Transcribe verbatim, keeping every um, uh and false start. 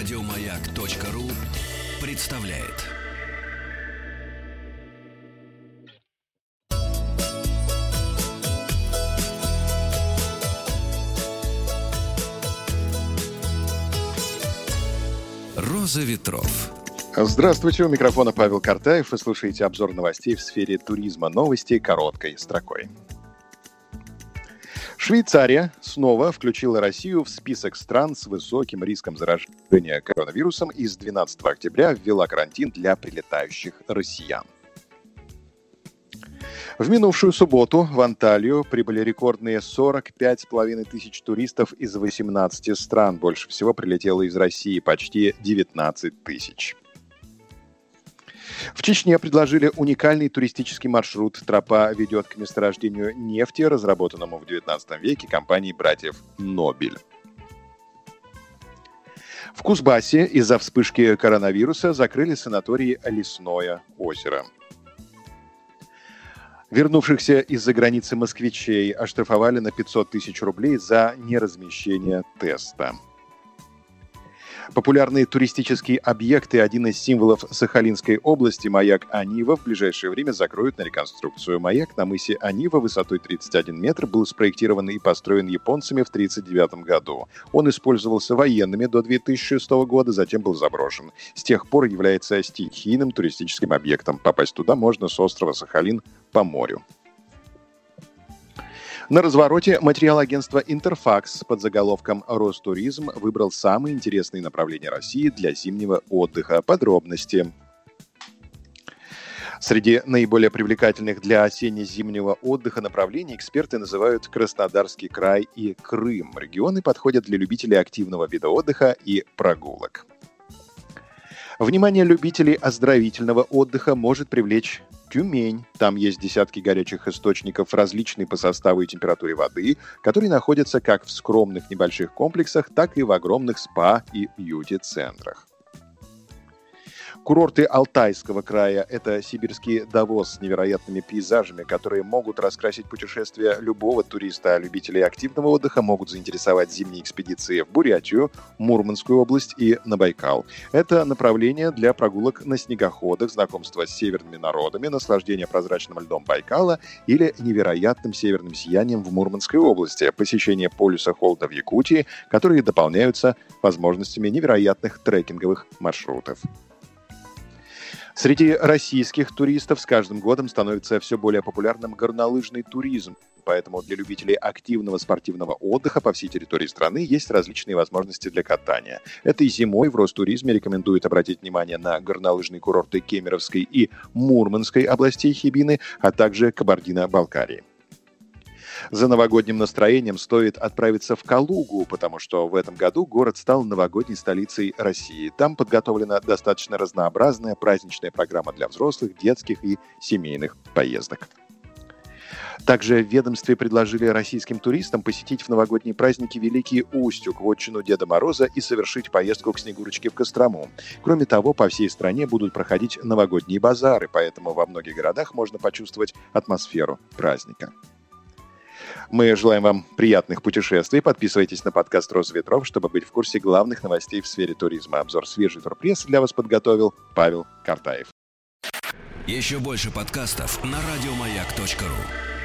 Радиомаяк.ру представляет. Роза ветров. Здравствуйте, у микрофона Павел Картаев. Вы слушаете обзор новостей в сфере туризма. Новости короткой строкой. Швейцария снова включила Россию в список стран с высоким риском заражения коронавирусом и с двенадцатого октября ввела карантин для прилетающих россиян. В минувшую субботу в Анталию прибыли рекордные сорок пять с половиной тысяч туристов из восемнадцати стран. Больше всего прилетело из России, почти девятнадцать тысяч. В Чечне предложили уникальный туристический маршрут. Тропа ведет к месторождению нефти, разработанному в девятнадцатом веке компанией братьев Нобель. В Кузбассе из-за вспышки коронавируса закрыли санаторий «Лесное озеро». Вернувшихся из-за границы москвичей оштрафовали на пятьсот тысяч рублей за неразмещение теста. Популярные туристические объекты, один из символов Сахалинской области, маяк Анива, в ближайшее время закроют на реконструкцию. Маяк на мысе Анива высотой тридцать один метр был спроектирован и построен японцами в тысяча девятьсот тридцать девятом году. Он использовался военными до две тысячи шестого года, затем был заброшен. С тех пор является стихийным туристическим объектом. Попасть туда можно с острова Сахалин по морю. На развороте материал агентства «Интерфакс» под заголовком «Ростуризм» выбрал самые интересные направления России для зимнего отдыха. Подробности. Среди наиболее привлекательных для осенне-зимнего отдыха направлений эксперты называют Краснодарский край и Крым. Регионы подходят для любителей активного вида отдыха и прогулок. Внимание любителей оздоровительного отдыха может привлечь Тюмень. Там есть десятки горячих источников, различные по составу и температуре воды, которые находятся как в скромных небольших комплексах, так и в огромных спа- и бьюти-центрах. Курорты Алтайского края – это сибирский Давос с невероятными пейзажами, которые могут раскрасить путешествия любого туриста, а любителей активного отдыха могут заинтересовать зимние экспедиции в Бурятию, Мурманскую область и на Байкал. Это направление для прогулок на снегоходах, знакомства с северными народами, наслаждение прозрачным льдом Байкала или невероятным северным сиянием в Мурманской области, посещение полюса холода в Якутии, которые дополняются возможностями невероятных трекинговых маршрутов. Среди российских туристов с каждым годом становится все более популярным горнолыжный туризм. Поэтому для любителей активного спортивного отдыха по всей территории страны есть различные возможности для катания. Этой зимой в Ростуризме рекомендуют обратить внимание на горнолыжные курорты Кемеровской и Мурманской областей Хибины, а также Кабардино-Балкарии. За новогодним настроением стоит отправиться в Калугу, потому что в этом году город стал новогодней столицей России. Там подготовлена достаточно разнообразная праздничная программа для взрослых, детских и семейных поездок. Также в ведомстве предложили российским туристам посетить в новогодние праздники Великий Устюг, вотчину Деда Мороза, и совершить поездку к Снегурочке в Кострому. Кроме того, по всей стране будут проходить новогодние базары, поэтому во многих городах можно почувствовать атмосферу праздника. Мы желаем вам приятных путешествий. Подписывайтесь на подкаст «Роза ветров», чтобы быть в курсе главных новостей в сфере туризма. Обзор свежей турпрессы для вас подготовил Павел Картаев. Еще больше подкастов на радиомаяк точка ру.